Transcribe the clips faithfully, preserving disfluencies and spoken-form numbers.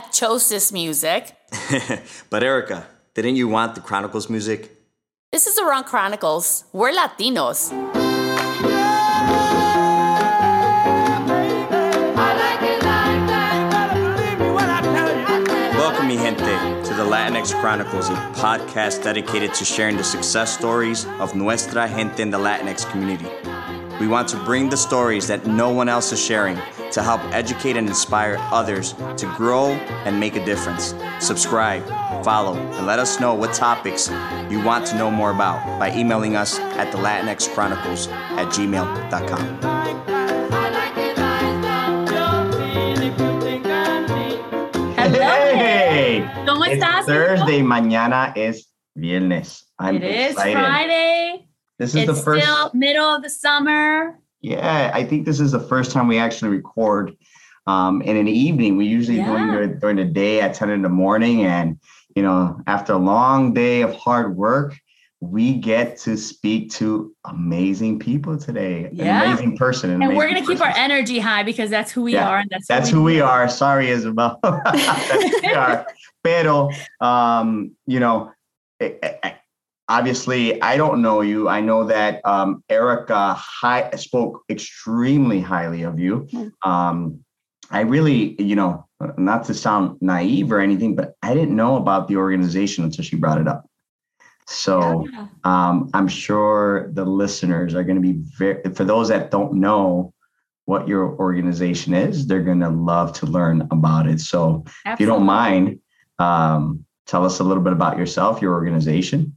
heck chose this music? But Erika, didn't you want the Chronicles music? This is the wrong Chronicles. We're Latinos. Welcome, mi gente, to the Latinx Chronicles, a podcast dedicated to sharing the success stories of nuestra gente in the Latinx community. We want to bring the stories that no one else is sharing to help educate and inspire others to grow and make a difference. Subscribe, follow, and let us know what topics you want to know more about by emailing us at the latinx chronicles at gmail dot com. Hello. Hey! ¿Cómo estás? It's Thursday, mañana es viernes. I'm it is excited. Friday. This is it's the first still middle of the summer. Yeah, I think this is the first time we actually record um, in an evening. We usually yeah. do it during the day at ten in the morning. And, you know, after a long day of hard work, we get to speak to amazing people today. Yeah. An amazing person. An and amazing we're going to keep our energy high because that's who we yeah, are. And that's, that's who we, who we are. Sorry, Isabel. That's who we are. Pero, um, you know, I, I, obviously, I don't know you. I know that um, Erika hi- spoke extremely highly of you. Um, I really, you know, not to sound naive or anything, but I didn't know about the organization until she brought it up. So um, I'm sure the listeners are going to be very, for those that don't know what your organization is, they're going to love to learn about it. So Absolutely. If you don't mind, um, tell us a little bit about yourself, your organization.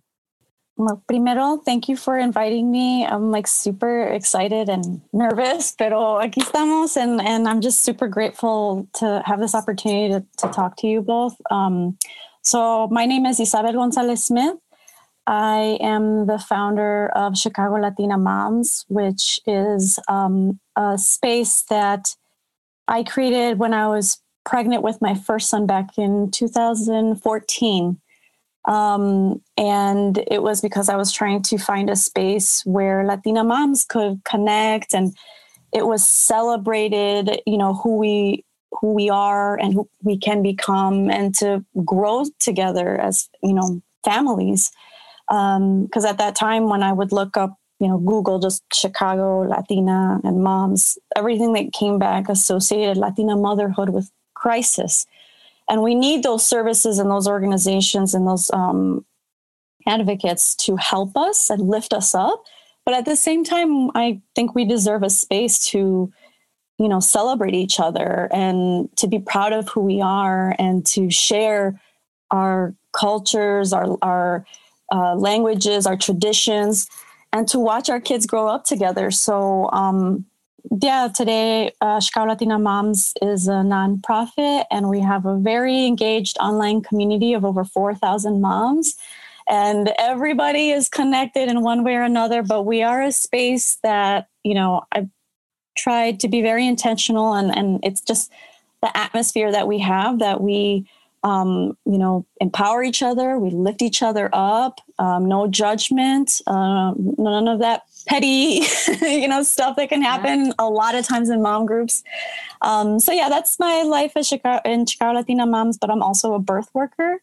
Well, primero, thank you for inviting me. I'm like super excited and nervous, pero aquí estamos. And, and I'm just super grateful to have this opportunity to, to talk to you both. Um, so my name is Isabel Gonzalez-Smith. I am the founder of Chicago Latina Moms, which is um, a space that I created when I was pregnant with my first son back in two thousand fourteen. Um, and it was because I was trying to find a space where Latina moms could connect, and it was celebrated, you know, who we, who we are and who we can become, and to grow together as, you know, families. Um, cause at that time when I would look up, you know, Google, just Chicago Latina and moms, everything that came back associated Latina motherhood with crisis. And we need those services and those organizations and those um, advocates to help us and lift us up. But at the same time, I think we deserve a space to, you know, celebrate each other and to be proud of who we are and to share our cultures, our, our uh, languages, our traditions, and to watch our kids grow up together. So, um Yeah, today, uh, Chicago Latina Moms is a nonprofit, and we have a very engaged online community of over four thousand moms, and everybody is connected in one way or another, but we are a space that, you know, I've tried to be very intentional, and, and it's just the atmosphere that we have, that we, um, you know, empower each other, we lift each other up, um, no judgment, uh, none of that petty, you know, stuff that can happen yeah. a lot of times in mom groups. Um, so yeah, that's my life as Chicago, in Chicago Latina Moms, but I'm also a birth worker,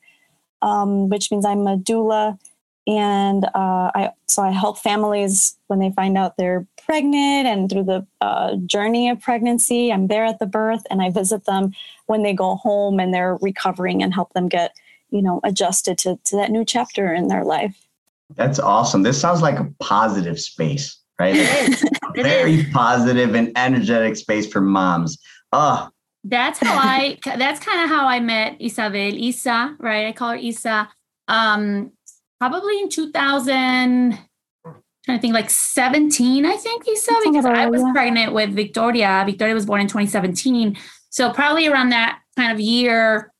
um, which means I'm a doula. And uh, I so I help families when they find out they're pregnant, and through the uh, journey of pregnancy, I'm there at the birth, and I visit them when they go home and they're recovering, and help them get, you know, adjusted to, to that new chapter in their life. That's awesome. This sounds like a positive space, right? Like a very positive and energetic space for moms. Oh, that's how I, that's kind of how I met Isabel, Isa, right? I call her Isa. Um, probably in two thousand, trying to think like seventeen, I think Isa, because I was pregnant with Victoria. Victoria was born in twenty seventeen. So probably around that kind of year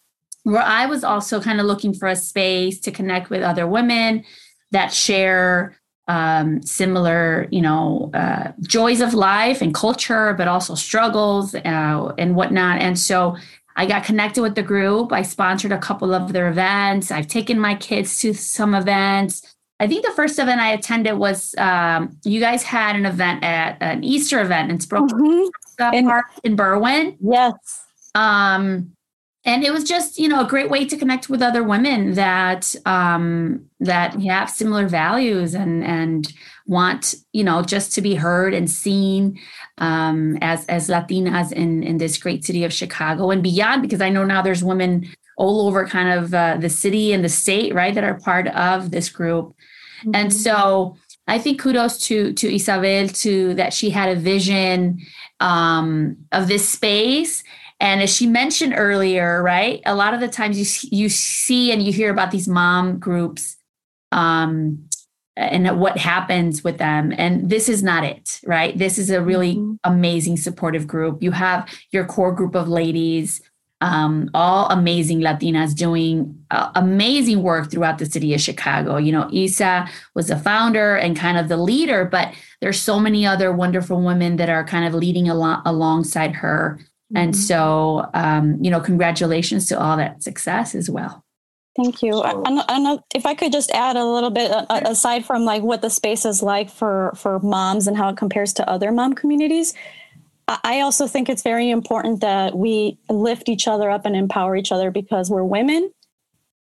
where I was also kind of looking for a space to connect with other women that share um, similar, you know, uh, joys of life and culture, but also struggles uh, and whatnot. And so I got connected with the group. I sponsored a couple of their events. I've taken my kids to some events. I think the first event I attended was um, you guys had an event at an Easter event in Spokane mm-hmm. Park in Berwyn. Yes. Um, And it was just, you know, a great way to connect with other women that um, that have similar values and and want, you know, just to be heard and seen um, as as Latinas in in this great city of Chicago and beyond. Because I know now there's women all over kind of uh, the city and the state, right, that are part of this group. Mm-hmm. And so I think kudos to to Isabel to that she had a vision um, of this space. And as she mentioned earlier, right, a lot of the times you you see and you hear about these mom groups um, and what happens with them. And this is not it, right? This is a really mm-hmm. amazing supportive group. You have your core group of ladies, um, all amazing Latinas doing uh, amazing work throughout the city of Chicago. You know, Isa was the founder and kind of the leader, but there's so many other wonderful women that are kind of leading al- alongside her. And so, um, you know, congratulations to all that success as well. Thank you. I, I don't know if I could just add a little bit uh, aside from like what the space is like for, for moms and how it compares to other mom communities. I also think it's very important that we lift each other up and empower each other because we're women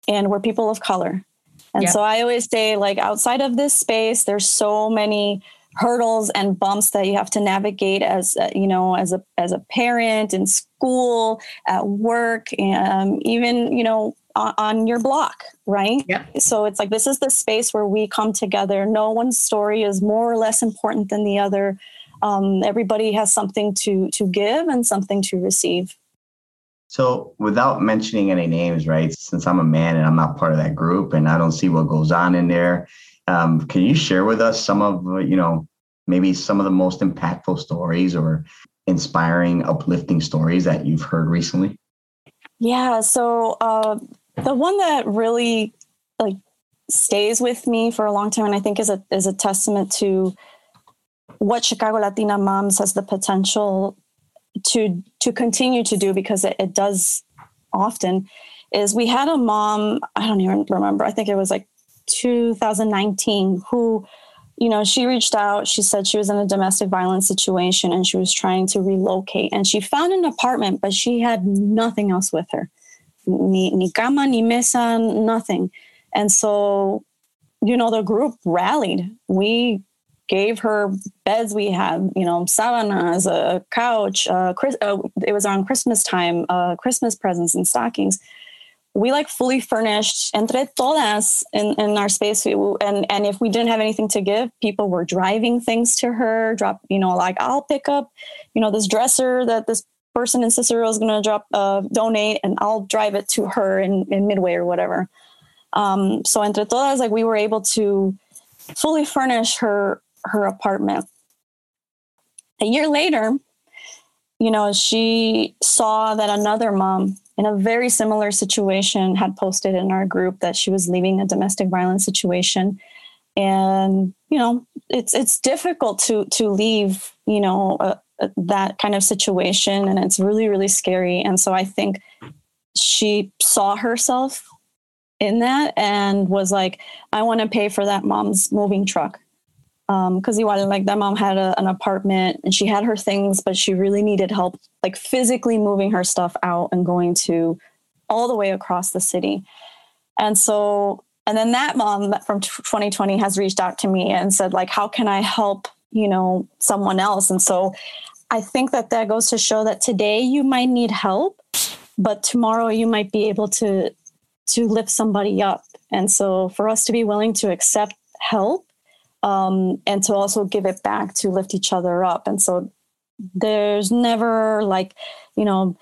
and we're people of color. And yeah. so I always say, like, outside of this space, there's so many hurdles and bumps that you have to navigate as, uh, you know, as a, as a parent in school, at work, um, even, you know, on, on your block. Right. Yep. So it's like, this is the space where we come together. No one's story is more or less important than the other. Um, everybody has something to, to give and something to receive. So without mentioning any names, right, since I'm a man and I'm not part of that group and I don't see what goes on in there, um, can you share with us some of, uh, you know, maybe some of the most impactful stories or inspiring, uplifting stories that you've heard recently? Yeah. So uh, the one that really like stays with me for a long time, and I think is a is a testament to what Chicago Latina Moms has the potential to to continue to do, because it, it does often, is we had a mom, I don't even remember, I think it was like two thousand nineteen, who, you know, she reached out. She said she was in a domestic violence situation and she was trying to relocate, and she found an apartment, but she had nothing else with her, ni, ni cama, ni mesa, nothing. And so, you know, the group rallied. We gave her beds we had, you know, sábanas, a couch. Uh, Chris, uh, it was around Christmas time, uh, Christmas presents and stockings. We like fully furnished entre todas in, in our space. We, and, and if we didn't have anything to give, people were driving things to her, drop, you know, like, I'll pick up, you know, this dresser that this person in Cicero is going to drop, uh, donate, and I'll drive it to her in, in Midway or whatever. Um, so entre todas, like, we were able to fully furnish her, her apartment. A year later, you know, she saw that another mom in a very similar situation had posted in our group that she was leaving a domestic violence situation. And, you know, it's, it's difficult to, to leave, you know, uh, that kind of situation. And it's really, really scary. And so I think she saw herself in that and was like, I want to pay for that mom's moving truck. Um, cause igual, like, that mom had a, an apartment and she had her things, but she really needed help, like, physically moving her stuff out and going to all the way across the city. And so, and then that mom from twenty twenty has reached out to me and said, like, how can I help, you know, someone else? And so I think that that goes to show that today you might need help, but tomorrow you might be able to, to lift somebody up. And so for us to be willing to accept help, Um, and to also give it back, to lift each other up. And so there's never, like, you know,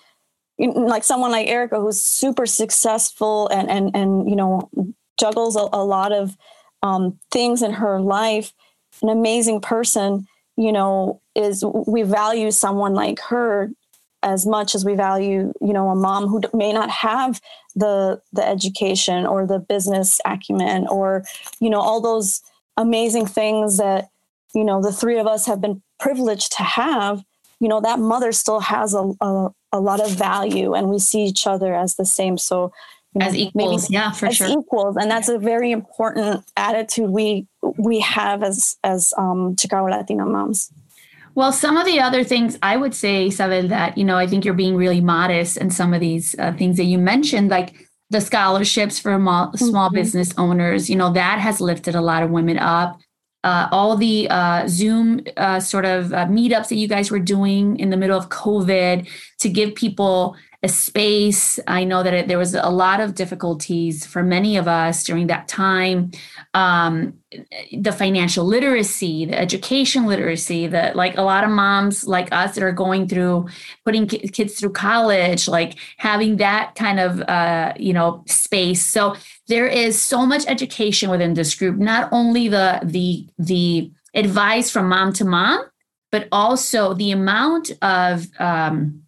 like someone like Erika, who's super successful and, and, and, you know, juggles a, a lot of um, things in her life, an amazing person, you know, is, we value someone like her as much as we value, you know, a mom who may not have the, the education or the business acumen or, you know, all those amazing things that, you know, the three of us have been privileged to have. You know, that mother still has a a, a lot of value, and we see each other as the same. So, you know, as equals, maybe, yeah, for as sure, as equals, and that's a very important attitude we we have as as um, Chicago Latina Moms. Well, some of the other things I would say, Isabel, that, you know, I think you're being really modest in some of these uh, things that you mentioned, like the scholarships for small mm-hmm. business owners, you know, that has lifted a lot of women up. Uh, all the uh, Zoom uh, sort of uh, meetups that you guys were doing in the middle of COVID to give people a space. I know that it, there was a lot of difficulties for many of us during that time. Um, the financial literacy, the education literacy, that like a lot of moms like us that are going through putting kids through college, like having that kind of, uh, you know, space. So there is so much education within this group, not only the the the advice from mom to mom, but also the amount of um,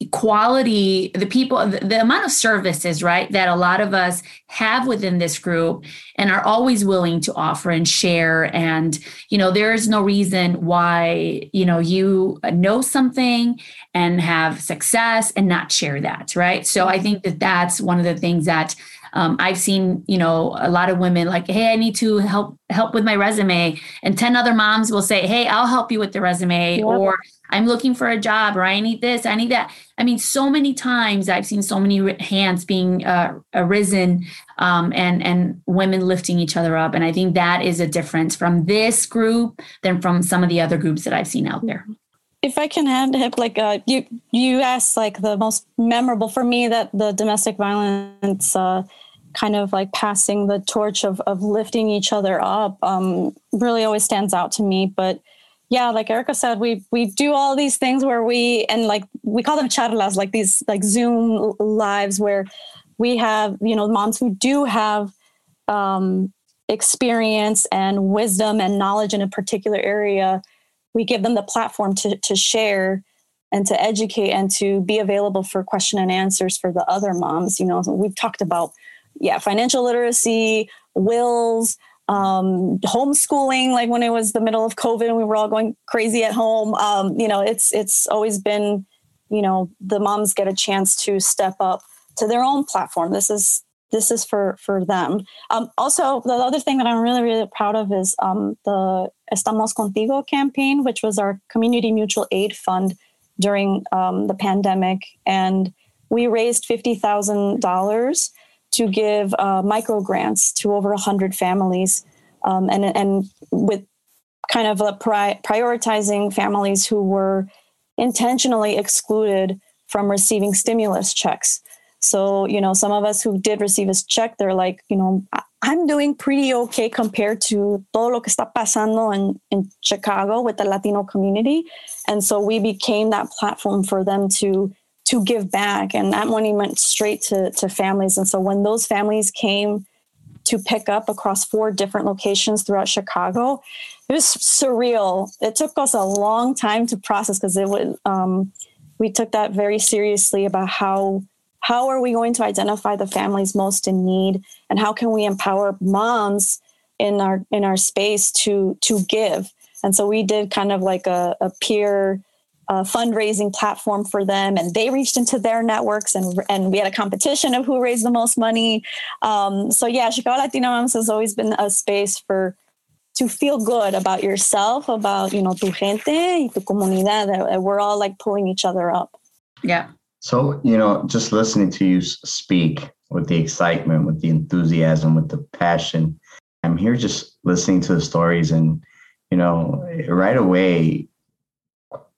equality, the people, the, the amount of services, right, that a lot of us have within this group and are always willing to offer and share. And, you know, there is no reason why, you know, you know something and have success and not share that, right? So I think that that's one of the things that Um, I've seen, you know, a lot of women like, hey, I need to help help with my resume. And ten other moms will say, hey, I'll help you with the resume. Yep. Or I'm looking for a job, or I need this, I need that. I mean, so many times I've seen so many hands being uh, arisen um, and, and women lifting each other up. And I think that is a difference from this group than from some of the other groups that I've seen out there. If I can add, like uh, you, you asked, like the most memorable for me, that the domestic violence, uh, kind of like passing the torch of of lifting each other up, um, really always stands out to me. But yeah, like Erika said, we we do all these things where we and like we call them charlas, like these like Zoom lives where we have, you know, moms who do have um, experience and wisdom and knowledge in a particular area. We give them the platform to, to share and to educate and to be available for question and answers for the other moms. You know, we've talked about, yeah, financial literacy, wills, um, homeschooling, like when it was the middle of COVID and we were all going crazy at home. Um, you know, it's, it's always been, you know, the moms get a chance to step up to their own platform. This is, this is for, for them. Um, also, the other thing that I'm really, really proud of is um, the Estamos Contigo campaign, which was our community mutual aid fund during um, the pandemic. And we raised fifty thousand dollars to give uh, micro grants to over one hundred families. Um, and, and with kind of a pri- prioritizing families who were intentionally excluded from receiving stimulus checks. So, you know, some of us who did receive a check, they're like, you know, I'm doing pretty okay compared to todo lo que está pasando in, in Chicago with the Latino community. And so we became that platform for them to to give back. And that money went straight to, to families. And so when those families came to pick up across four different locations throughout Chicago, it was surreal. It took us a long time to process because it would, um, we took that very seriously about how How are we going to identify the families most in need, and how can we empower moms in our in our space to to give? And so we did kind of like a, a peer uh, fundraising platform for them, and they reached into their networks, and and we had a competition of who raised the most money. Um, so yeah, Chicago Latina Moms has always been a space for to feel good about yourself, about, you know, tu gente y tu comunidad. We're all like pulling each other up. Yeah. So, you know, just listening to you speak with the excitement, with the enthusiasm, with the passion, I'm here just listening to the stories. And, you know, right away,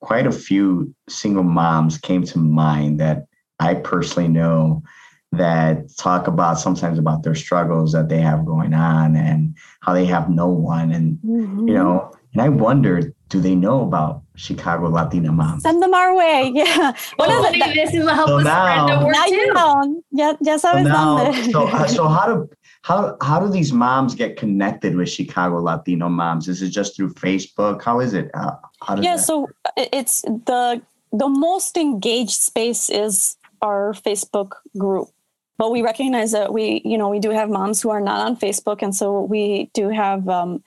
quite a few single moms came to mind that I personally know that talk about sometimes about their struggles that they have going on and how they have no one. And, mm-hmm. you know, and I wondered, do they know about Chicago Latina Moms? Send them our way. Yeah. One of the this is help us spread the word too. Now yeah, yes, I was on there. So, uh, so how do how how do these moms get connected with Chicago Latino Moms? Is it just through Facebook? How is it? Uh, how does yeah. That so it's the the most engaged space is our Facebook group, but we recognize that we you know we do have moms who are not on Facebook, and so we do have. Um,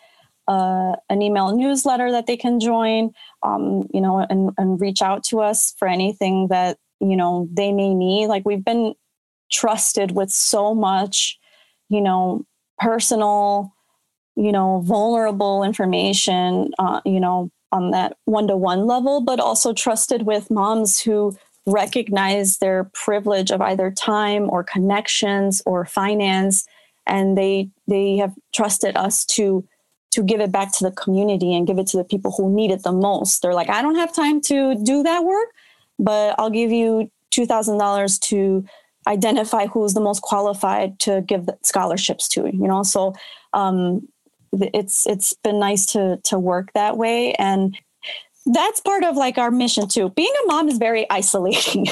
Uh, an email newsletter that they can join, um, you know, and, and reach out to us for anything that, you know, they may need. Like we've been trusted with so much, you know, personal, you know, vulnerable information, uh, you know, on that one-to-one level, but also trusted with moms who recognize their privilege of either time or connections or finance. And they they have trusted us to to give it back to the community and give it to the people who need it the most. They're like, I don't have time to do that work, but I'll give you two thousand dollars to identify who's the most qualified to give the scholarships to, you know? So um, it's it's been nice to to work that way. And that's part of like our mission too. Being a mom is very isolating.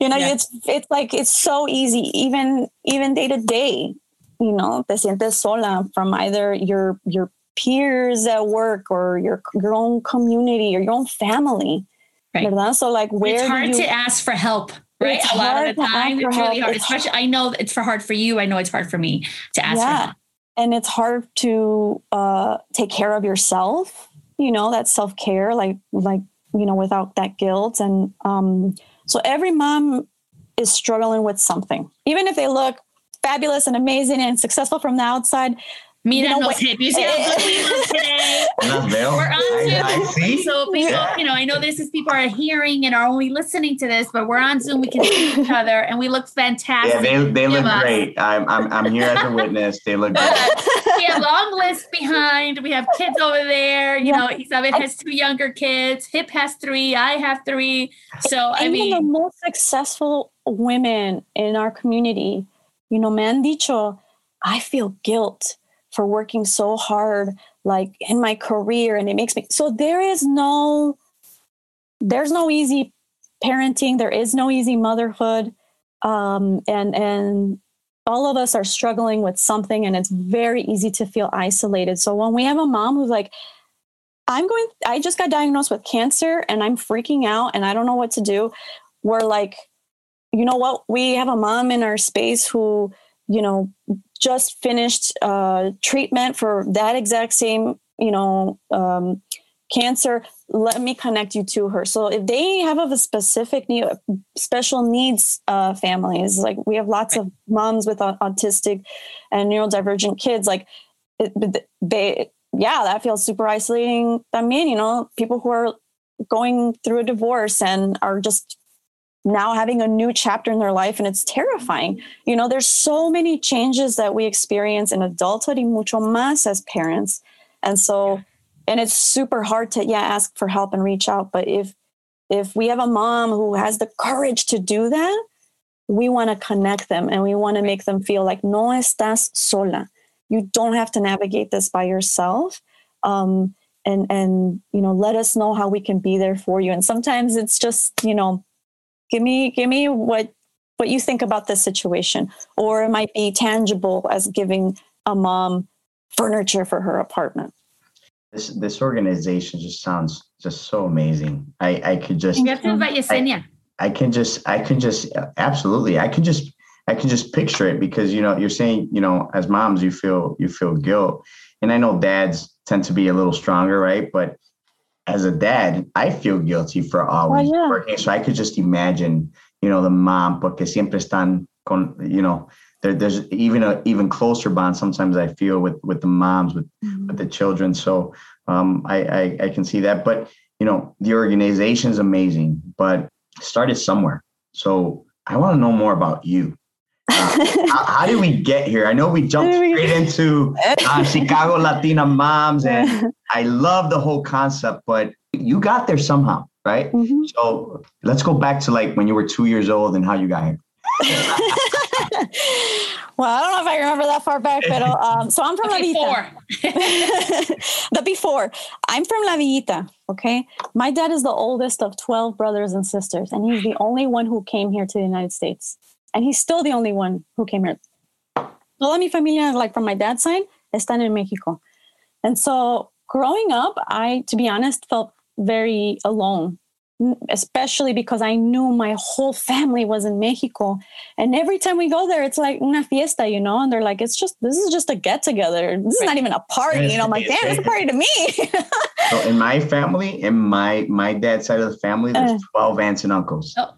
you know, yeah. it's it's like, it's so easy, even even day to day, you know, te sientes sola from either your your peers at work or your your own community or your own family. Right. ¿verdad? So like where it's hard you, to ask for help. Right. It's a lot of the time. It's really hard. It's Especially, hard. I know it's for hard for you. I know it's hard for me to ask yeah. for help. And it's hard to uh, take care of yourself, you know, that self-care, like, like, you know, without that guilt. And um, so every mom is struggling with something, even if they look fabulous and amazing and successful from the outside. Mira, you know, nos hippies today. We're on Zoom. I, I see. So people, yeah. you know, I know this is people are hearing and are only listening to this, but we're on Zoom. We can see each other, and we look fantastic. Yeah, they they look us. great. I'm I'm I'm here as a witness. They look great. We have long lists behind. We have kids over there. You yeah. know, Isabel has two younger kids. Hip has three. I have three. So I mean, the most successful women in our community, you know, me han dicho, I feel guilt for working so hard, like in my career, and it makes me, so there is no, there's no easy parenting. There is no easy motherhood. Um, and, and all of us are struggling with something, and it's very easy to feel isolated. So when we have a mom who's like, I'm going, I just got diagnosed with cancer and I'm freaking out and I don't know what to do. We're like, you know what? We have a mom in our space who, you know, just finished uh, treatment for that exact same, you know, um, cancer. Let me connect you to her. So if they have a specific need, special needs uh, families, like we have lots of moms with uh, autistic and neurodivergent kids, like it, they, yeah, that feels super isolating. I mean, you know, people who are going through a divorce and are just now having a new chapter in their life, and it's terrifying. You know, there's so many changes that we experience in adulthood y mucho más as parents. And so, and it's super hard to, yeah, ask for help and reach out. But if, if we have a mom who has the courage to do that, we want to connect them and we want to make them feel like no estás sola. You don't have to navigate this by yourself. Um, and, and, you know, let us know how we can be there for you. And sometimes it's just, you know, Give me, give me what, what you think about this situation, or it might be tangible as giving a mom furniture for her apartment. This this organization just sounds just so amazing. I, I could just. You have to invite Yesenia. I, I can just, I can just absolutely, I can just, I can just picture it, because you know you're saying, you know, as moms you feel you feel guilt, and I know dads tend to be a little stronger, right? But as a dad, I feel guilty for always oh, yeah. working. So I could just imagine, you know, the mom, porque siempre están con, you know, there, there's even a even closer bond sometimes I feel with, with the moms, with, mm-hmm. with the children. So um, I, I, I can see that. But, you know, the organization is amazing, but started somewhere. So I want to know more about you. Uh, how, how did we get here? I know we jumped straight into uh, Chicago Latina Moms, and I love the whole concept, but you got there somehow, right? Mm-hmm. So let's go back to like when you were two years old and how you got here. Well, I don't know if I remember that far back, but um, so I'm from La Villita. the before. I'm from La Villita, okay? My dad is the oldest of twelve brothers and sisters, and he's the only one who came here to the United States. And he's still the only one who came here. Toda mi familia, like from my dad's side, están en Mexico. And so growing up, I, to be honest, felt very alone, especially because I knew my whole family was in Mexico. And every time we go there, it's like una fiesta, you know? And they're like, it's just, this is just a get together. This is right. not even a party. You know, I'm like, damn, it's a party to me. So in my family, in my, my dad's side of the family, there's uh, twelve aunts and uncles. Oh,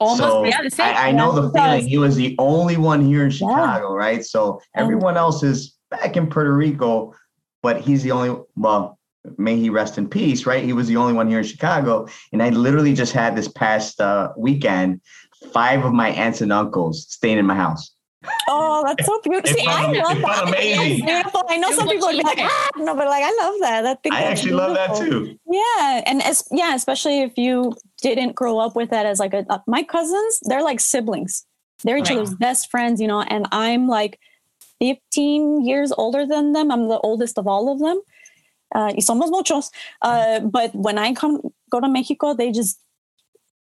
almost, so yeah, the same. I, I know the feeling. He was the only one here in Chicago, yeah. right? So everyone and, else is back in Puerto Rico, but he's the only, well, may he rest in peace, right? He was the only one here in Chicago. And I literally just had this past uh, weekend, five of my aunts and uncles staying in my house. Oh, that's so beautiful. See, I love that. Amazing. Beautiful. I know some people would be like, ah, no, but like, I love that. That thing. I actually love that too. Yeah. And as, yeah, especially if you didn't grow up with that as like a, uh, my cousins, they're like siblings. They're each other's best friends, you know, and I'm like fifteen years older than them. I'm the oldest of all of them. Uh, y somos muchos. Uh, but when I come go to Mexico, they just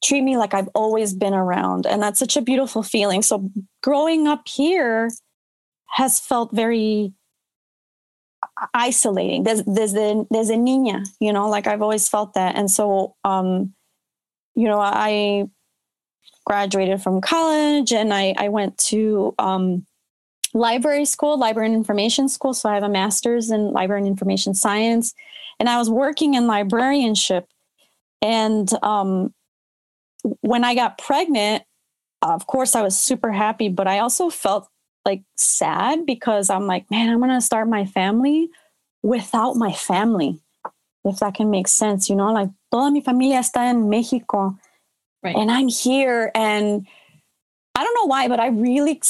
treat me like I've always been around. And that's such a beautiful feeling. So growing up here has felt very isolating. There's, there's, the, there's a niña, you know, like I've always felt that. And so, um, you know, I graduated from college and I, I went to um, library school, library and information school. So I have a master's in library and information science. And I was working in librarianship. And um, when I got pregnant, of course, I was super happy, but I also felt like sad because I'm like, man, I'm going to start my family without my family, if that can make sense. You know, like, toda mi familia está en Mexico. Right. And I'm here, and I don't know why, but I really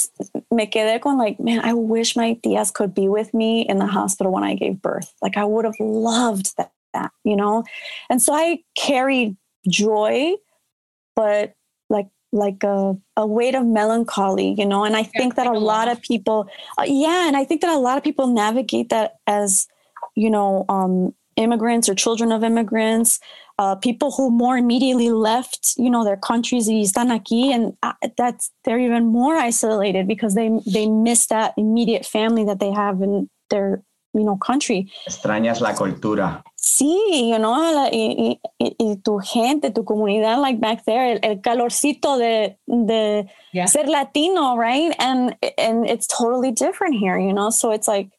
me quedé con like, man, I wish my tías could be with me in the hospital when I gave birth. Like, I would have loved that, that, you know? And so I carried joy, but like, like a, a weight of melancholy, you know? And I yeah, think that like a lot of people, uh, yeah. And I think that a lot of people navigate that as, you know, um, immigrants or children of immigrants, Uh, people who more immediately left, you know, their countries, están aquí, and uh, that's they're even more isolated because they they miss that immediate family that they have in their, you know, country. Extrañas la cultura. Sí, you know, la, y, y, y tu gente, tu comunidad, like back there, el, el calorcito de de yeah. ser Latino, right? And and it's totally different here, you know. So it's like,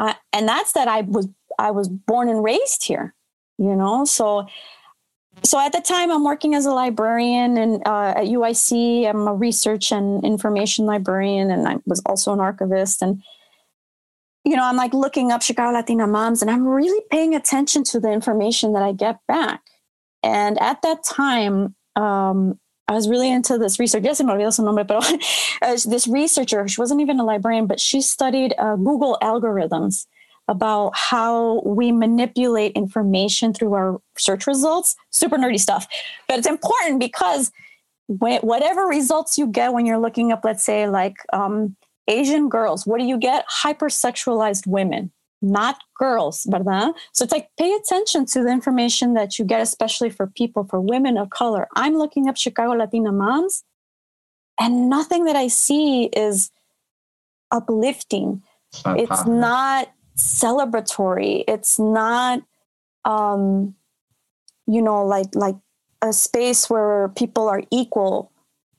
I, and that's that I was I was born and raised here. You know, so so at the time I'm working as a librarian and uh, at U I C, I'm a research and information librarian, and I was also an archivist. And, you know, I'm like looking up Chicago Latina Moms, and I'm really paying attention to the information that I get back. And at that time, um, I was really into this research. Yes, me olvidó su nombre, pero this researcher, she wasn't even a librarian, but she studied uh, Google algorithms about how we manipulate information through our search results. Super nerdy stuff. But it's important because whatever results you get when you're looking up, let's say like um, Asian girls, what do you get? Hypersexualized women, not girls, ¿verdad? So it's like, pay attention to the information that you get, especially for people, for women of color. I'm looking up Chicago Latina Moms, and nothing that I see is uplifting. It's not, it's not celebratory. It's not, um, you know, like like a space where people are equal,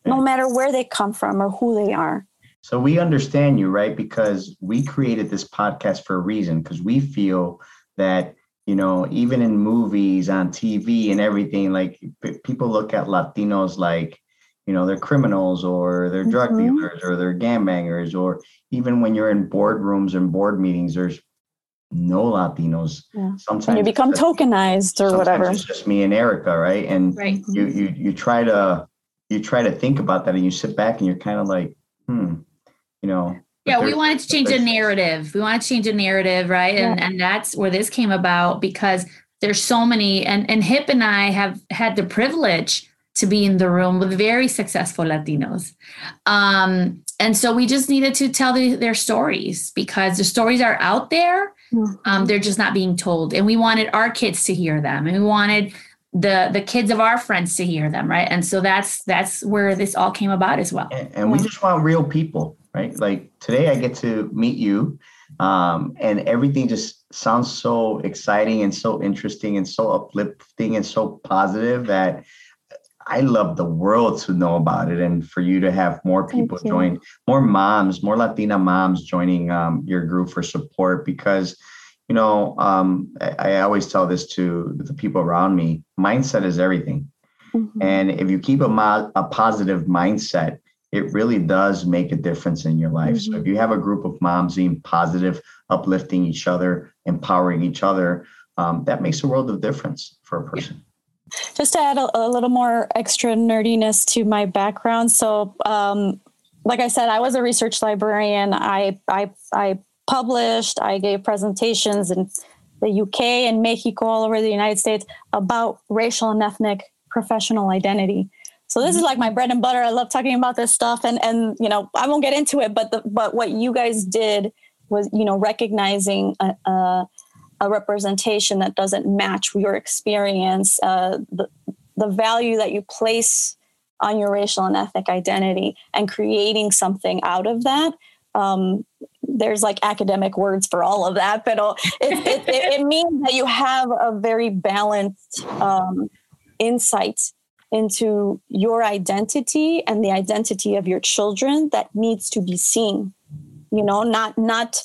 no matter where they come from or who they are. So we understand you, right? Because we created this podcast for a reason, because we feel that, you know, even in movies, on T V and everything, like p- people look at Latinos like, you know, they're criminals or they're drug mm-hmm. dealers or they're gangbangers, or even when you're in boardrooms and board meetings, there's no Latinos. Yeah. Sometimes and you become just, tokenized or whatever. It's just me and Erika, right? And right. You, you you try to you try to think about that, and you sit back and you're kind of like, hmm, you know. Yeah, we wanted to change the narrative. We want to change the narrative, right? Yeah. And and that's where this came about, because there's so many, and and Hip and I have had the privilege to be in the room with very successful Latinos. Um, and so we just needed to tell the, their stories, because the stories are out there. Um, they're just not being told. And we wanted our kids to hear them. And we wanted the the kids of our friends to hear them, right? And so that's that's where this all came about as well. And, and we just want real people, right? Like today I get to meet you, um, and everything just sounds so exciting and so interesting and so uplifting and so positive that I love the world to know about it, and for you to have more people join, more moms, more Latina moms joining um, your group for support, because, you know, um, I, I always tell this to the people around me, mindset is everything. Mm-hmm. And if you keep a, mo- a positive mindset, it really does make a difference in your life. Mm-hmm. So if you have a group of moms being positive, uplifting each other, empowering each other, um, that makes a world of difference for a person. Just to add a, a little more extra nerdiness to my background. So um, like I said, I was a research librarian. I, I, I published, I gave presentations in the U K and Mexico, all over the United States, about racial and ethnic professional identity. So this is like my bread and butter. I love talking about this stuff. And, and you know, I won't get into it, but the, but what you guys did was, you know, recognizing a, a, a representation that doesn't match your experience, uh, the, the value that you place on your racial and ethnic identity and creating something out of that. Um, there's like academic words for all of that, but it, it, it, it means that you have a very balanced um, insight into your identity and the identity of your children that needs to be seen, you know, not, not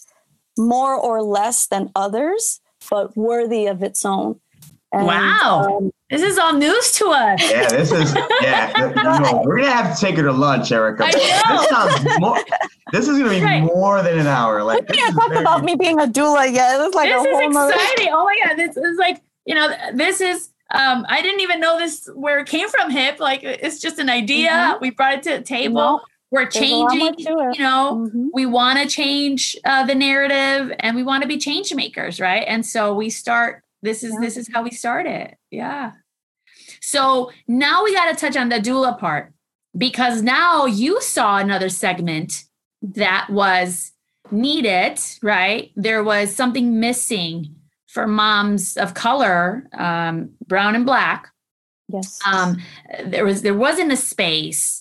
more or less than others, but worthy of its own. And, wow. Um, this is all news to us. Yeah, this is, yeah. You know, we're going to have to take her to lunch, Erika. I know. This sounds more, this is going to be right. more than an hour. Like, we can't talk very... about me being a doula yet. This is, like this a whole is other... exciting. Oh my God. This is like, you know, this is, Um, I didn't even know this, where it came from, HIP. Like, it's just an idea. Mm-hmm. We brought it to the table. Well, we're changing, you know, mm-hmm. we want to change uh, the narrative, and we want to be change makers. Right. And so we start, this is, yeah. this is how we start it. Yeah. So now we got to touch on the doula part, because now you saw another segment that was needed, right? There was something missing for moms of color, um, brown and black. Yes. Um, there was, there wasn't a space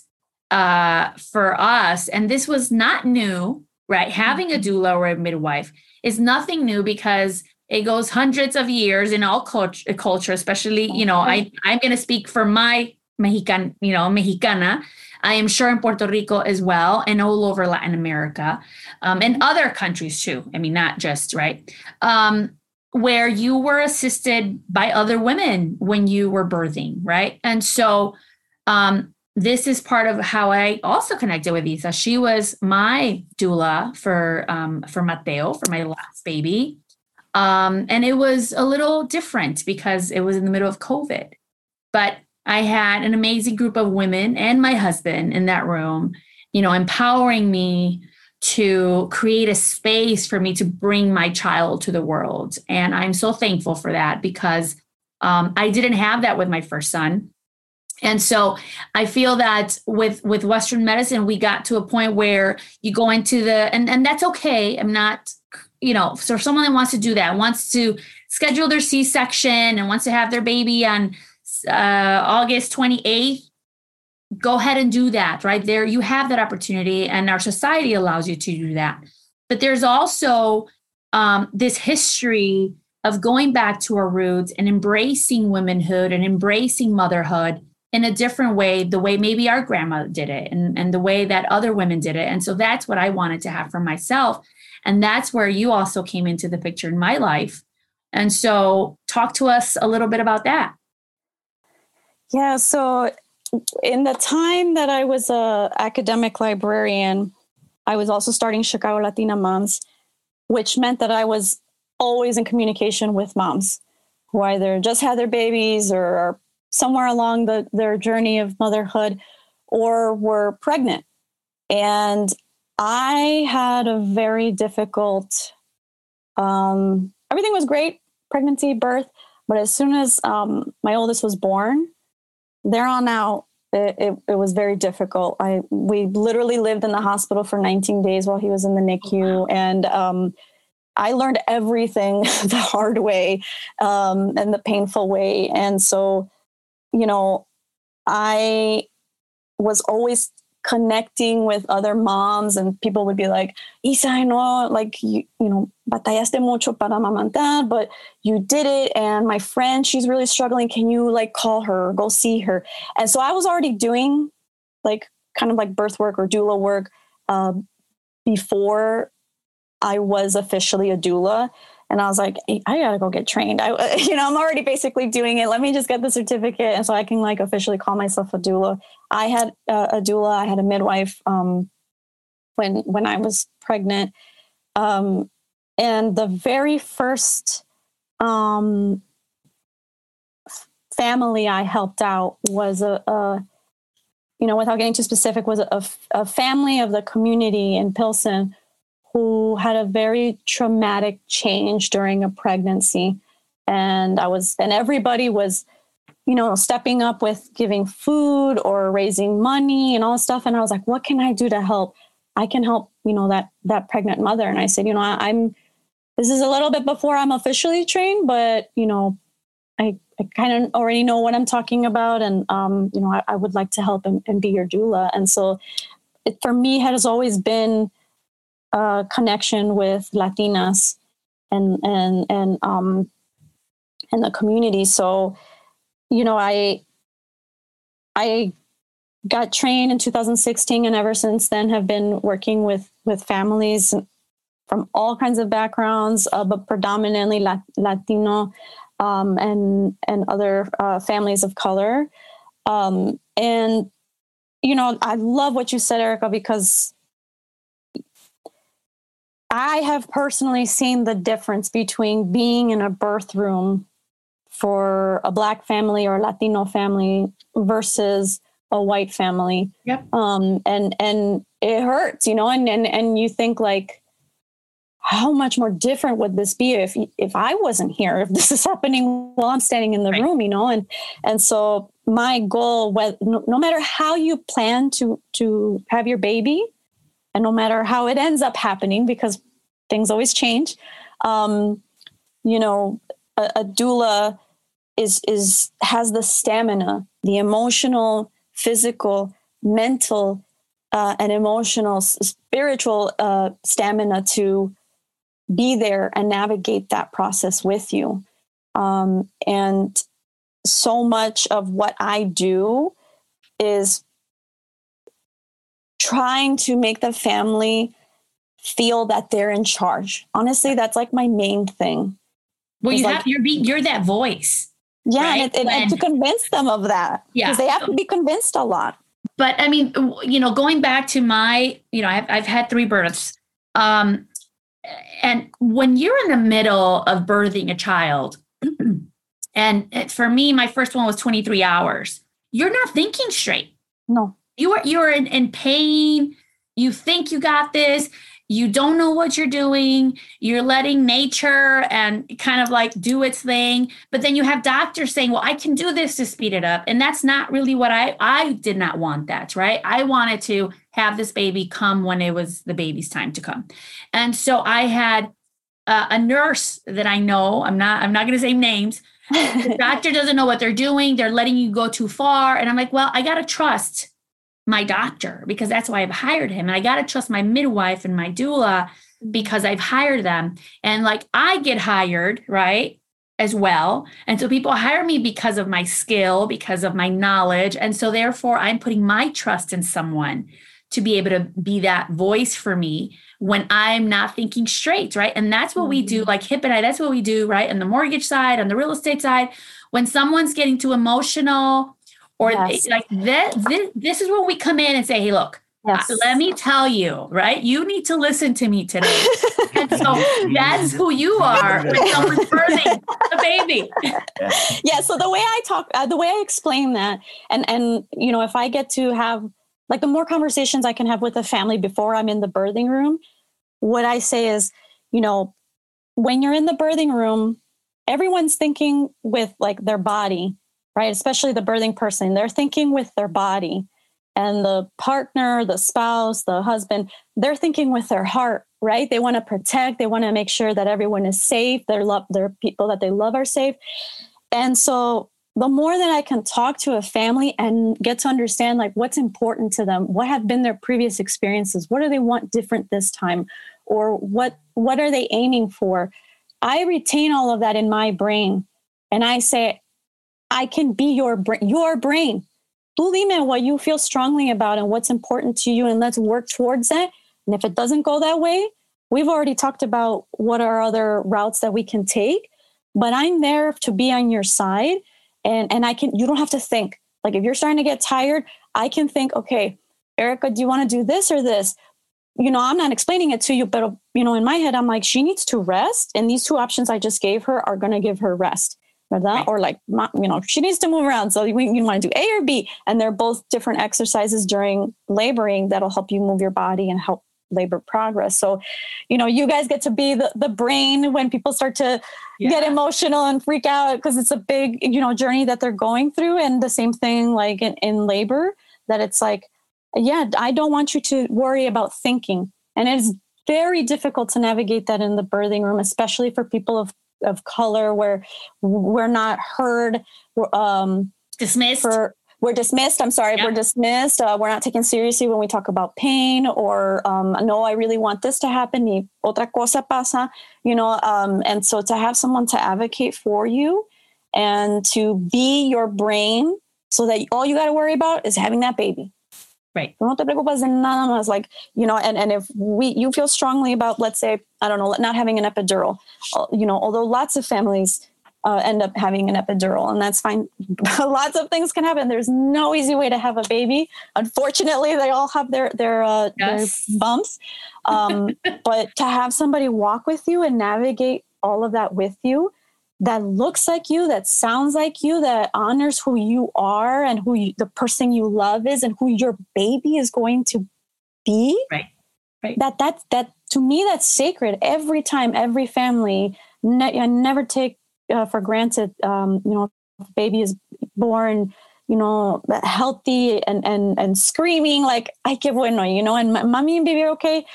uh, for us. And this was not new, right? Having a doula or a midwife is nothing new, because it goes hundreds of years in all cult- culture, especially, you know, I, I'm going to speak for my Mexican, you know, Mexicana, I am sure in Puerto Rico as well, and all over Latin America, um, and other countries too. I mean, not just, right. Um, where you were assisted by other women when you were birthing, right? And so um, this is part of how I also connected with Isa. She was my doula for um, for Mateo, for my last baby. Um, and it was a little different because it was in the middle of COVID. But I had an amazing group of women and my husband in that room, you know, empowering me to create a space for me to bring my child to the world. And I'm so thankful for that, because um, I didn't have that with my first son. And so I feel that with, with Western medicine, we got to a point where you go into the, and, and that's okay. I'm not, you know, so if someone that wants to do that, wants to schedule their C-section and wants to have their baby on uh, August twenty-eighth, go ahead and do that right there. You have that opportunity, and our society allows you to do that. But there's also um, this history of going back to our roots and embracing womanhood and embracing motherhood in a different way, the way maybe our grandma did it, and, and the way that other women did it. And so that's what I wanted to have for myself. And that's where you also came into the picture in my life. And so talk to us a little bit about that. Yeah. So in the time that I was an academic librarian, I was also starting Chicago Latina Moms, which meant that I was always in communication with moms who either just had their babies or are somewhere along the, their journey of motherhood, or were pregnant. And I had a very difficult, um, everything was great, pregnancy, birth, but as soon as um, my oldest was born, there on out, it, it, it was very difficult. I we literally lived in the hospital for nineteen days while he was in the NICU. Oh, wow. And um, I learned everything the hard way um, and the painful way. And so, you know, I was always connecting with other moms, and people would be like, Isa, I know, like, you, you know, batallaste mucho para amamantar, but you did it. And my friend, she's really struggling. Can you like call her, or go see her? And so I was already doing like kind of like birth work or doula work uh, before I was officially a doula. And I was like, hey, I gotta go get trained. I, you know, I'm already basically doing it. Let me just get the certificate, and so I can like officially call myself a doula. I had uh, a doula. I had a midwife um, when when I was pregnant, um, and the very first um, family I helped out was a, a, you know, without getting too specific, was a, a family of the community in Pilsen who had a very traumatic change during a pregnancy. And I was, and everybody was, you know, stepping up with giving food or raising money and all this stuff. And I was like, what can I do to help? I can help, you know, that, that pregnant mother. And I said, you know, I, I'm, this is a little bit before I'm officially trained, but, you know, I, I kind of already know what I'm talking about. And, um, you know, I, I would like to help and, and be your doula. And so it, for me, has always been a connection with Latinas and, and, and, um, and the community. So, you know, I, I got trained in two thousand sixteen and ever since then have been working with, with families from all kinds of backgrounds, uh, but predominantly Lat- Latino, um, and, and other, uh, families of color. Um, and, you know, I love what you said, Erika, because I have personally seen the difference between being in a birth room for a Black family or a Latino family versus a white family. Yep. Um, and, and it hurts, you know, and, and, and you think like, how much more different would this be if, if I wasn't here, if this is happening while I'm standing in the right. room, you know? And, and so my goal was, no, no matter how you plan to, to have your baby and no matter how it ends up happening, because things always change, um, you know, a, a doula is, is, has the stamina, the emotional, physical, mental, uh, and emotional, spiritual, uh, stamina to be there and navigate that process with you. Um, and so much of what I do is trying to make the family feel that they're in charge. Honestly, that's like my main thing. Well, you like, have, you're being, you're that voice. Yeah. Right? And, it, and, when, and to convince them of that, yeah, because they have to be convinced a lot. But I mean, you know, going back to my, you know, I've, I've had three births. Um, and when you're in the middle of birthing a child, and it, for me, my first one was twenty-three hours. You're not thinking straight. No, you are, you're in, in pain. You think you got this. You don't know what you're doing. You're letting nature and kind of like do its thing. But then you have doctors saying, well, I can do this to speed it up. And that's not really what I, I did not want that, right? I wanted to have this baby come when it was the baby's time to come. And so I had uh, a nurse that I know, I'm not, I'm not going to say names. The doctor doesn't know what they're doing. They're letting you go too far. And I'm like, well, I got to trust my doctor, because that's why I've hired him. And I got to trust my midwife and my doula because I've hired them. And like I get hired, right, as well. And so people hire me because of my skill, because of my knowledge. And so therefore I'm putting my trust in someone to be able to be that voice for me when I'm not thinking straight, right? And that's what we do, like Hip and I, that's what we do, right? On the mortgage side, on the real estate side, when someone's getting too emotional, or yes, like this, this, this is where we come in and say, hey, look, yes, let me tell you, right? You need to listen to me today. And so that's who you are when someone's birthing a baby. Yeah. So the way I talk, uh, the way I explain that, and, and, you know, if I get to have, like, the more conversations I can have with the family before I'm in the birthing room, what I say is, you know, when you're in the birthing room, everyone's thinking with like their body, right? Especially the birthing person, they're thinking with their body, and the partner, the spouse, the husband, they're thinking with their heart, right? They want to protect, they want to make sure that everyone is safe. Their love, their people that they love are safe. And so the more that I can talk to a family and get to understand like what's important to them, what have been their previous experiences, what do they want different this time? Or what, what are they aiming for? I retain all of that in my brain. And I say, I can be your brain, your brain. Tu dime what you feel strongly about and what's important to you, and let's work towards that. And if it doesn't go that way, we've already talked about what are other routes that we can take, but I'm there to be on your side. And, and I can, you don't have to think, like, if you're starting to get tired, I can think, okay, Erika, do you want to do this or this? you know, I'm not explaining it to you, but, you know, in my head, I'm like, she needs to rest. And these two options I just gave her are going to give her rest. Right. Or like, you know, she needs to move around. So you, you want to do A or B. And they're both different exercises during laboring that'll help you move your body and help labor progress. So, you know, you guys get to be the, the brain when people start to yeah. get emotional and freak out, because it's a big, you know, journey that they're going through. And the same thing, like in, in labor, that it's like, yeah, I don't want you to worry about thinking. And it's very difficult to navigate that in the birthing room, especially for people of of color, where we're not heard, we're, um, dismissed. For, we're dismissed. I'm sorry. Yep. We're dismissed. Uh, we're not taken seriously when we talk about pain or, um, no, I really want this to happen. Y otra cosa pasa, you know? Um, and so to have someone to advocate for you and to be your brain so that all you got to worry about is having that baby. Right. No te preocupes de nada más. Like, you know, and, and if we, you feel strongly about, let's say, I don't know, not having an epidural, you know, although lots of families uh, end up having an epidural, and that's fine. Lots of things can happen. There's no easy way to have a baby. Unfortunately, they all have their, their, uh, yes. their bumps. Um, but to have somebody walk with you and navigate all of that with you, that looks like you, that sounds like you, that honors who you are and who you, the person you love is and who your baby is going to be. Right. Right. That, that, that to me, that's sacred. Every time, every family, ne- I never take uh, for granted, um, you know, if the baby is born, you know, healthy and, and, and screaming like, ay, que bueno, you know, and mommy and baby are okay.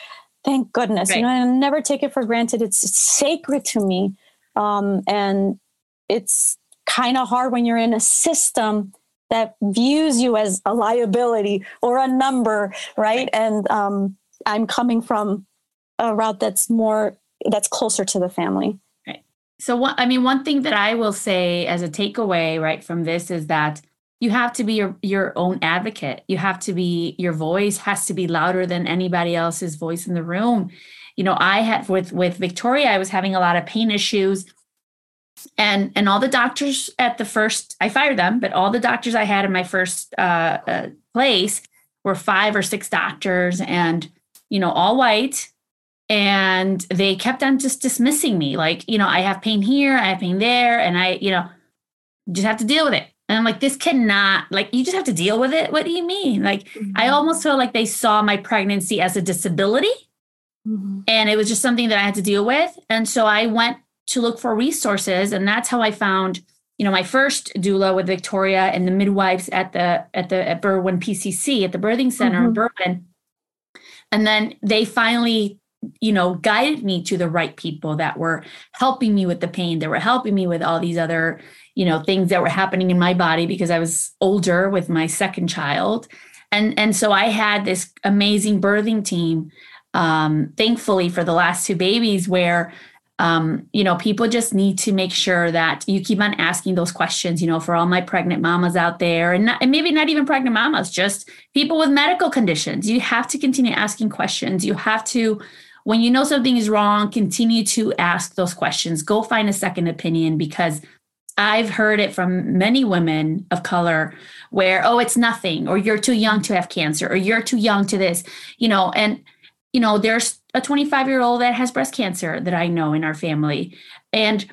Thank goodness. Right. You know, I never take it for granted. It's, it's sacred to me. Um, and it's kind of hard when you're in a system that views you as a liability or a number, right? And um, I'm coming from a route that's more, that's closer to the family. Right. So, one, I mean, one thing that I will say as a takeaway, right, from this is that you have to be your, your own advocate. You have to be, your voice has to be louder than anybody else's voice in the room. You know, I had with, with Victoria, I was having a lot of pain issues, and, and all the doctors at the first, I fired them, but all the doctors I had in my first uh, uh, place were five or six doctors and, you know, all white. And they kept on just dismissing me. Like, you know, I have pain here, I have pain there. And I, you know, just have to deal with it. And I'm like, this cannot, like, you just have to deal with it. What do you mean? Like, mm-hmm. I almost feel like they saw my pregnancy as a disability. Mm-hmm. And it was just something that I had to deal with. And so I went to look for resources. And that's how I found, you know, my first doula with Victoria and the midwives at the at the at Berwyn P C C, at the birthing center mm-hmm. in Berwyn. And then they finally, you know, guided me to the right people that were helping me with the pain. They were helping me with all these other, you know, things that were happening in my body because I was older with my second child. And, and so I had this amazing birthing team. Um, thankfully for the last two babies where, um, you know, people just need to make sure that you keep on asking those questions, you know, for all my pregnant mamas out there and, not, and maybe not even pregnant mamas, just people with medical conditions. You have to continue asking questions. You have to, when you know something is wrong, continue to ask those questions, go find a second opinion, because I've heard it from many women of color where, oh, it's nothing, or you're too young to have cancer, or you're too young to this, you know, and you know, there's a twenty-five year old that has breast cancer that I know in our family. And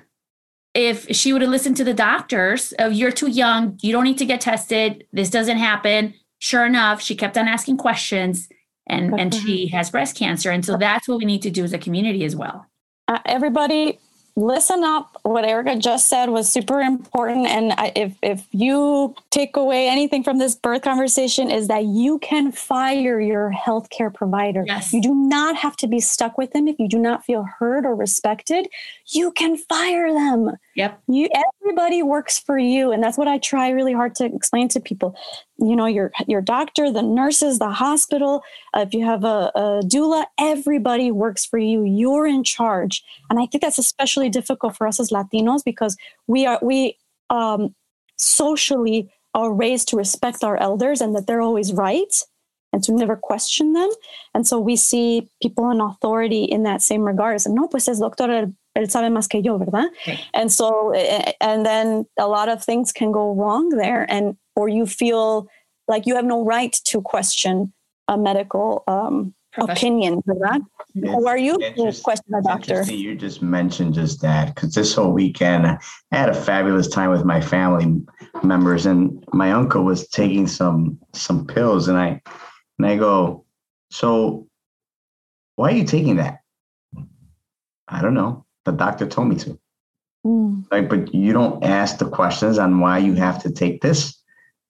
if she would have listened to the doctors of you're too young, you don't need to get tested. This doesn't happen. Sure enough, she kept on asking questions and, okay. and she has breast cancer. And so that's what we need to do as a community as well. Uh, everybody listen up. What Erika just said was super important. And I, if, if you take away anything from this birth conversation is that you can fire your healthcare provider. Yes. You do not have to be stuck with them. If you do not feel heard or respected, you can fire them. Yep. You, everybody works for you. And that's what I try really hard to explain to people. You know, your, your doctor, the nurses, the hospital, uh, if you have a, a doula, everybody works for you. You're in charge. And I think that's especially difficult for us as Latinos because we are, we um, socially are raised to respect our elders and that they're always right and to never question them. And so we see people in authority in that same regard. So, no, pues es doctor, él sabe más que yo, ¿verdad? Right. And so, and then a lot of things can go wrong there. And, or you feel like you have no right to question a medical um, opinion for that. How are you? Question the doctor. You just mentioned just that, because this whole weekend I had a fabulous time with my family members, and my uncle was taking some some pills, and I and I go, so why are you taking that? I don't know. The doctor told me to. Mm. Like, but you don't ask the questions on why you have to take this.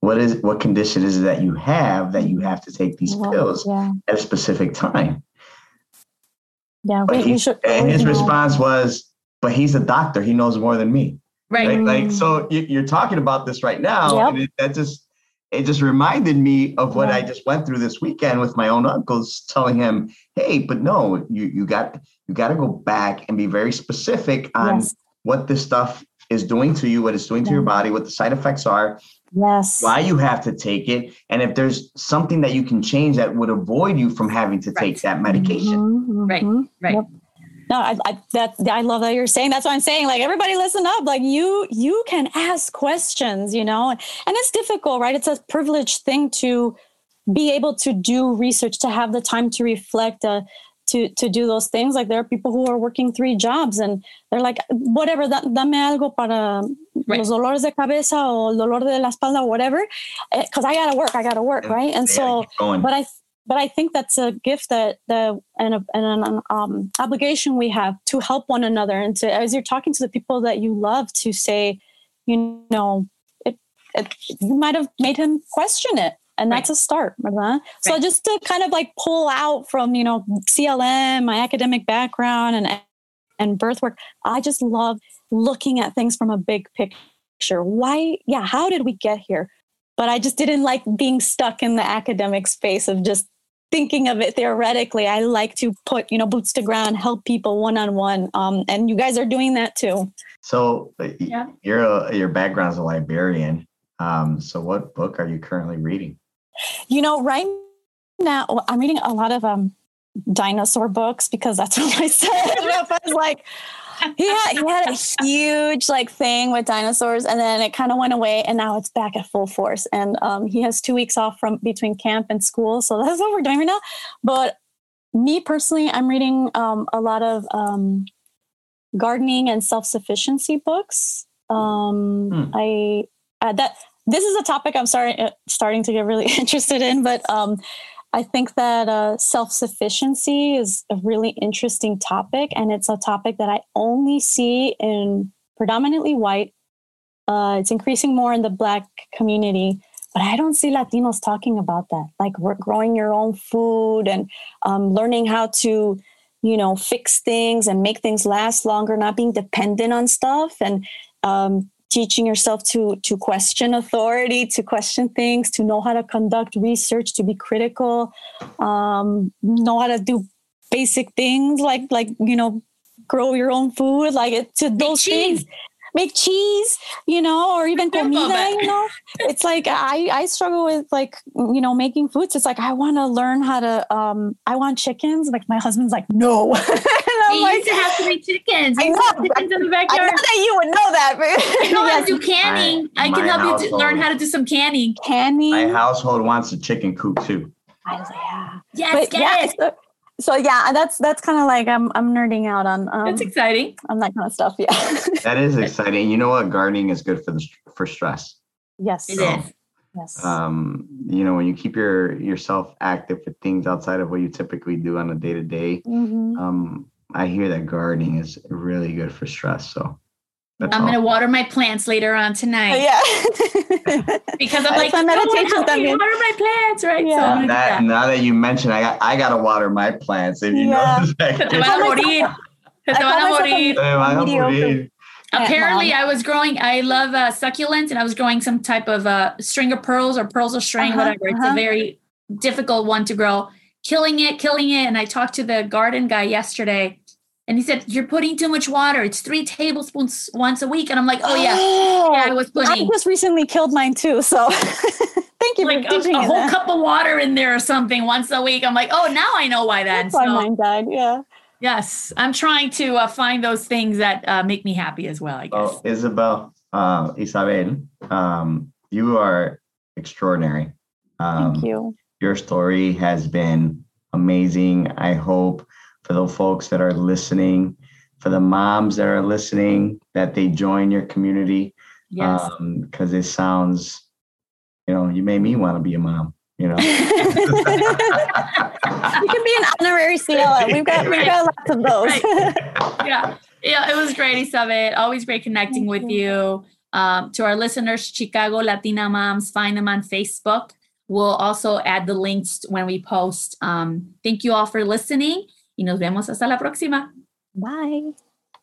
What is what condition is it that you have that you have to take these yeah, pills yeah. at a specific time? Yeah, but we, he, we should, and his know. response was, "But he's a doctor; he knows more than me." Right. Like, like so, you, you're talking about this right now, yep. and it, that just it just reminded me of what yeah. I just went through this weekend with my own uncles, telling him, "Hey, but no, you you got you got to go back and be very specific on yes. what this stuff is doing to you, what it's doing yeah. to your body, what the side effects are." Yes. Why you have to take it. And if there's something that you can change that would avoid you from having to right. take that medication. Mm-hmm, mm-hmm. Right. Right. Yep. No, I, I, that, I love that you're saying, that's what I'm saying. Like, everybody listen up, like you, you can ask questions, you know, and it's difficult, right? It's a privileged thing to be able to do research, to have the time to reflect, uh, to, to do those things. Like, there are people who are working three jobs and they're like, whatever, da, dame algo para right. los dolores de cabeza o el dolor de la espalda or whatever, because I got to work, I got to work, yeah, right? And so, but I but I think that's a gift that, that and, a, and an um, obligation we have to help one another. And to, as you're talking to the people that you love, to say, you know, it, it, you might have made him question it. And that's right. a start, right? So right. just to kind of like pull out from, you know, C L M, my academic background and and birth work, I just love looking at things from a big picture. Why? Yeah. How did we get here? But I just didn't like being stuck in the academic space of just thinking of it theoretically. I like to put, you know, boots to ground, help people one-on-one. Um, and you guys are doing that too. So yeah. you're a, your background's a librarian. Um, so what book are you currently reading? You know, right now I'm reading a lot of um, dinosaur books, because that's what my son was like. He had, he had a huge like thing with dinosaurs, and then it kind of went away, and now it's back at full force. And um, he has two weeks off from between camp and school, so that's what we're doing right now. But me personally, I'm reading um, a lot of um, gardening and self-sufficiency books. Um, hmm. I uh, that this is a topic I'm sorry, uh, starting to get really interested in, but. Um, I think that uh, self-sufficiency is a really interesting topic, and it's a topic that I only see in predominantly white. Uh, it's increasing more in the Black community, but I don't see Latinos talking about that. Like, we're growing your own food and um, learning how to, you know, fix things and make things last longer, not being dependent on stuff, and um, teaching yourself to to question authority, to question things, to know how to conduct research, to be critical, um, know how to do basic things like, like you know, grow your own food, like it, to make those cheese. things, make cheese, you know, or even comida, you know. It's like, I, I struggle with like, you know, making foods. It's like, I want to learn how to, um, I want chickens. Like, my husband's like, no. You like, used to have to be chickens. I know. Chickens in the backyard. I know that you would know that. But I know how to do canning. I, I can help you to learn how to do some canning. Canning. My household wants a chicken coop too. I was like, yeah. Yes, but yes. Yeah, so, so yeah, that's that's kind of like I'm I'm nerding out on. Um, that's exciting. On that kind of stuff. Yeah. That is exciting. You know what? Gardening is good for the for stress. Yes. It so, is. Yes. Um, you know, when you keep your yourself active for things outside of what you typically do on a day to day. Um. I hear that gardening is really good for stress. So that's I'm going to water my plants later on tonight. Yeah. Because I'm like, oh, meditation help me water my plants, right? Yeah. So now, that, do that. now that you mentioned, I got, I got to water my plants. If you yeah. notice that. Te van a morir. Te van a morir. Te van a morir. Apparently I was growing, I love uh, succulents, and I was growing some type of uh, string of pearls or pearls of string, uh-huh, whatever. Uh-huh. It's a very difficult one to grow. Killing it, killing it. And I talked to the garden guy yesterday, and he said, you're putting too much water. It's three tablespoons once a week. And I'm like, oh, yeah. Oh, yeah, I was putting. I just recently killed mine, too. So thank you like for teaching a, a whole that. cup of water in there or something once a week. I'm like, oh, now I know why that. That's so, why mine died, yeah. Yes. I'm trying to uh, find those things that uh, make me happy as well, I guess. Oh, Isabel, uh, Isabel, um, you are extraordinary. Um, thank you. Your story has been amazing. I hope for the folks that are listening, for the moms that are listening, that they join your community. Yes. Um, because it sounds, you know, you made me want to be a mom, you know. You can be an honorary C L M. We've got, right. we've got lots of those. Right. Yeah. Yeah. It was great, Isabel. Always great connecting Thank with you. you. Um, to our listeners, Chicago Latina Moms, find them on Facebook. We'll also add the links when we post. Um, thank you all for listening. Y nos vemos hasta la próxima. Bye.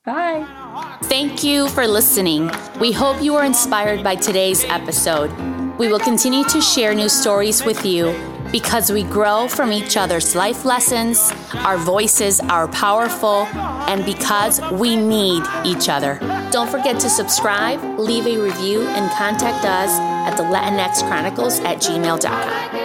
Bye. Thank you for listening. We hope you are inspired by today's episode. We will continue to share new stories with you because we grow from each other's life lessons, our voices are powerful, and because we need each other. Don't forget to subscribe, leave a review, and contact us at the Latinx Chronicles at gmail dot com.